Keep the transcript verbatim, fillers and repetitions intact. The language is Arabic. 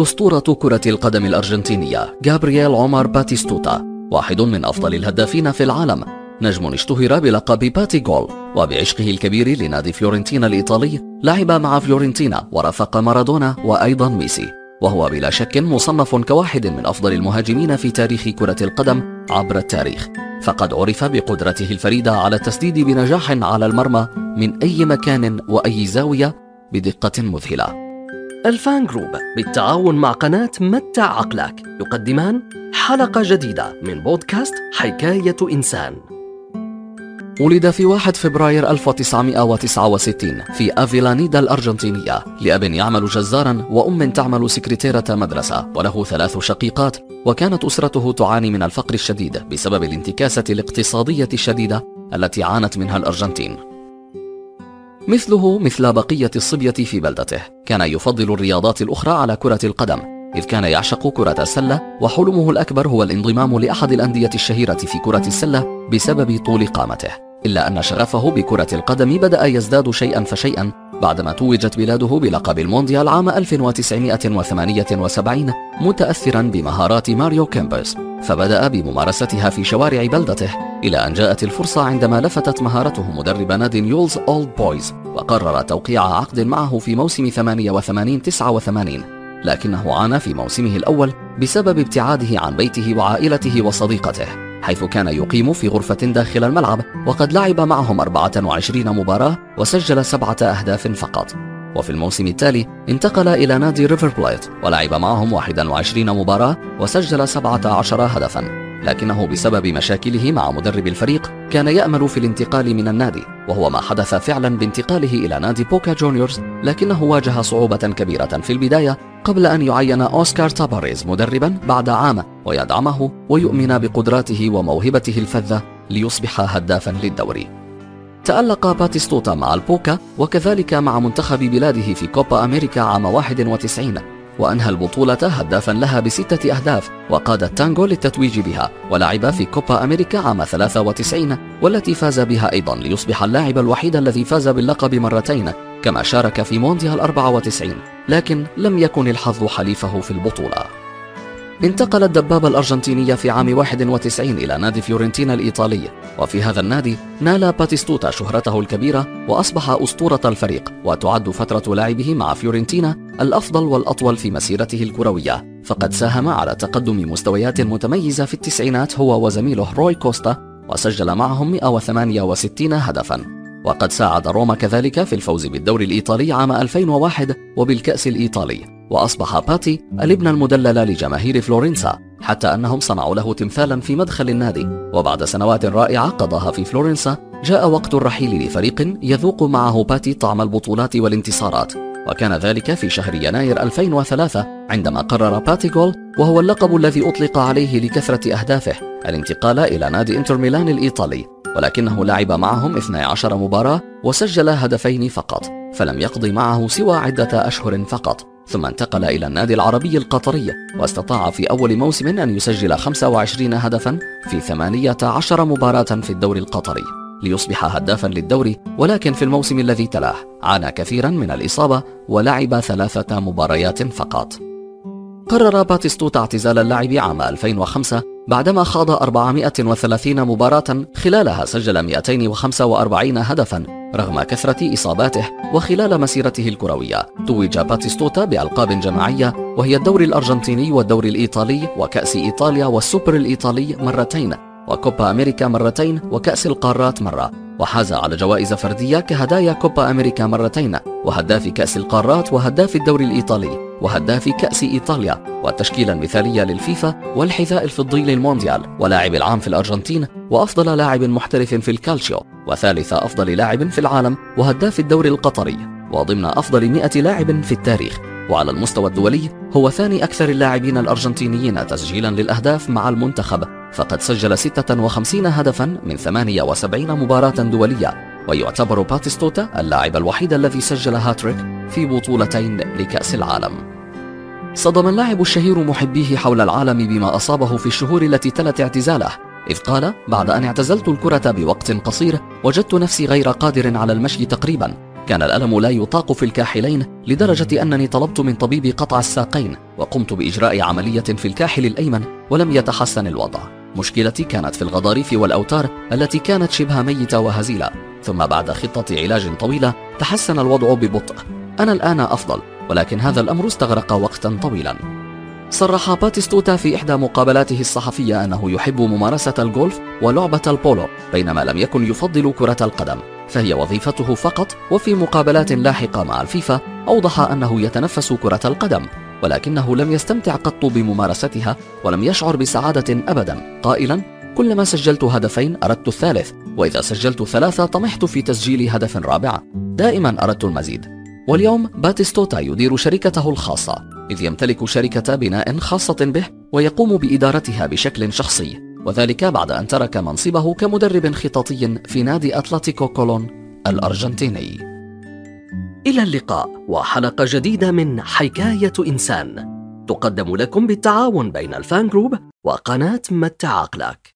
أسطورة كرة القدم الأرجنتينية غابرييل عمر باتيستوتا واحد من أفضل الهدافين في العالم، نجم اشتهر بلقب باتي جول، وبعشقه الكبير لنادي فيورنتينا الإيطالي لعب مع فيورنتينا ورافق مارادونا وأيضا ميسي، وهو بلا شك مصنف كواحد من أفضل المهاجمين في تاريخ كرة القدم عبر التاريخ، فقد عرف بقدرته الفريدة على التسديد بنجاح على المرمى من أي مكان وأي زاوية بدقة مذهلة. الفان جروب بالتعاون مع قناة متع عقلك يقدمان حلقة جديدة من بودكاست حكاية إنسان. ولد في واحد فبراير ألف وتسعمئة وتسعة وستين في أفيلانيدا الأرجنتينية لأب يعمل جزارا وأم تعمل سكرتيرة مدرسة، وله ثلاث شقيقات، وكانت أسرته تعاني من الفقر الشديد بسبب الانتكاسة الاقتصادية الشديدة التي عانت منها الأرجنتين. مثله مثل بقية الصبية في بلدته، كان يفضل الرياضات الأخرى على كرة القدم، إذ كان يعشق كرة السلة، وحلمه الأكبر هو الانضمام لأحد الأندية الشهيرة في كرة السلة بسبب طول قامته، إلا أن شغفه بكرة القدم بدأ يزداد شيئا فشيئا بعدما توجت بلاده بلقب المونديال عام ألف وتسعمئة وثمانية وسبعين متأثرا بمهارات ماريو كيمبرز، فبدأ بممارستها في شوارع بلدته، إلى أن جاءت الفرصة عندما لفتت مهارته مدرب نادي نيولز أولد بويز، وقرر توقيع عقد معه في موسم ثمانية وثمانين تسعة وثمانين، لكنه عانى في موسمه الأول بسبب ابتعاده عن بيته وعائلته وصديقته، حيث كان يقيم في غرفة داخل الملعب، وقد لعب معهم أربعة وعشرين مباراة وسجل سبعة أهداف فقط. وفي الموسم التالي انتقل إلى نادي ريفر بلايت ولعب معهم واحد وعشرين مباراة وسجل سبعة عشر هدفا، لكنه بسبب مشاكله مع مدرب الفريق كان يأمل في الانتقال من النادي، وهو ما حدث فعلا بانتقاله إلى نادي بوكا جونيورز، لكنه واجه صعوبة كبيرة في البداية قبل أن يعين أوسكار تاباريز مدربا بعد عام ويدعمه ويؤمن بقدراته وموهبته الفذة ليصبح هدافا للدوري. تألق باتيستوتا مع البوكا وكذلك مع منتخب بلاده في كوبا أمريكا عام واحد وتسعين، وأنهى البطولة هدافا لها بستة أهداف، وقاد التانغو للتتويج بها، ولعب في كوبا أمريكا عام ثلاثة وتسعين والتي فاز بها أيضا ليصبح اللاعب الوحيد الذي فاز باللقب مرتين، كما شارك في مونديال أربعة وتسعين، لكن لم يكن الحظ حليفه في البطولة. انتقل الدبابة الأرجنتينية في عام واحد وتسعين إلى نادي فيورنتينا الإيطالي، وفي هذا النادي نال باتيستوتا شهرته الكبيرة وأصبح أسطورة الفريق، وتعد فترة لعبه مع فيورنتينا الأفضل والأطول في مسيرته الكروية، فقد ساهم على تقدم مستويات متميزة في التسعينات هو وزميله روي كوستا، وسجل معهم مئة وثمانية وستين هدفا، وقد ساعد روما كذلك في الفوز بالدوري الإيطالي عام ألفين وواحد وبالكأس الإيطالي، وأصبح باتي الابن المدلل لجماهير فلورنسا، حتى أنهم صنعوا له تمثالا في مدخل النادي، وبعد سنوات رائعة قضاها في فلورنسا جاء وقت الرحيل لفريق يذوق معه باتي طعم البطولات والانتصارات، وكان ذلك في شهر يناير ألفين وثلاثة عندما قرر باتي جول، وهو اللقب الذي أطلق عليه لكثرة أهدافه، الانتقال إلى نادي إنتر ميلان الإيطالي، ولكنه لعب معهم اثنتي عشرة مباراة وسجل هدفين فقط، فلم يقضي معه سوى عدة أشهر فقط، ثم انتقل إلى النادي العربي القطري، واستطاع في أول موسم أن يسجل خمسة وعشرين هدفا في ثمانية عشر مباراة في الدوري القطري ليصبح هدافا للدوري، ولكن في الموسم الذي تلاه عانى كثيرا من الإصابة ولعب ثلاثة مباريات فقط. قرر باتيستوتا اعتزال اللعب عام ألفين وخمسة بعدما خاض أربعمئة وثلاثين مباراة خلالها سجل مئتين وخمسة وأربعين هدفا رغم كثرة إصاباته، وخلال مسيرته الكروية توج باتيستوتا بألقاب جماعية وهي الدوري الأرجنتيني والدوري الإيطالي وكأس إيطاليا والسوبر الإيطالي مرتين وكوبا أمريكا مرتين وكأس القارات مرة، وحاز على جوائز فردية كهدايا كوبا أمريكا مرتين وهداف كأس القارات وهداف الدوري الإيطالي وهداف كأس إيطاليا والتشكيلة المثالية للفيفا والحذاء الفضي للمونديال ولاعب العام في الأرجنتين وأفضل لاعب محترف في الكالتشيو وثالث أفضل لاعب في العالم وهداف الدوري القطري وضمن أفضل مئة لاعب في التاريخ، وعلى المستوى الدولي هو ثاني أكثر اللاعبين الأرجنتينيين تسجيلا للأهداف مع المنتخب، فقد سجل ستة وخمسين هدفا من ثمانية وسبعين مباراة دولية، ويعتبر باتيستوتا اللاعب الوحيد الذي سجل هاتريك في بطولتين لكأس العالم. صدم اللاعب الشهير محبيه حول العالم بما أصابه في الشهور التي تلت اعتزاله، إذ قال: بعد أن اعتزلت الكرة بوقت قصير وجدت نفسي غير قادر على المشي تقريبا، كان الألم لا يطاق في الكاحلين لدرجة أنني طلبت من طبيبي قطع الساقين، وقمت بإجراء عملية في الكاحل الأيمن ولم يتحسن الوضع. مشكلتي كانت في الغضاريف والأوتار التي كانت شبه ميتة وهزيلة، ثم بعد خطة علاج طويلة تحسن الوضع ببطء. أنا الآن أفضل، ولكن هذا الأمر استغرق وقتا طويلا. صرح باتيستوتا في إحدى مقابلاته الصحفية أنه يحب ممارسة الجولف ولعبة البولو، بينما لم يكن يفضل كرة القدم، فهي وظيفته فقط. وفي مقابلات لاحقة مع الفيفا أوضح أنه يتنفس كرة القدم، ولكنه لم يستمتع قط بممارستها ولم يشعر بسعادة أبدا، قائلا: كلما سجلت هدفين أردت الثالث، وإذا سجلت ثلاثة طمحت في تسجيل هدف رابع، دائما أردت المزيد. واليوم باتيستوتا يدير شركته الخاصة، إذ يمتلك شركة بناء خاصة به ويقوم بإدارتها بشكل شخصي، وذلك بعد أن ترك منصبه كمدرب خططي في نادي أتلتيكو كولون الأرجنتيني. إلى اللقاء وحلقة جديدة من حكاية إنسان، تقدم لكم بالتعاون بين الفان جروب وقناة متع عقلك.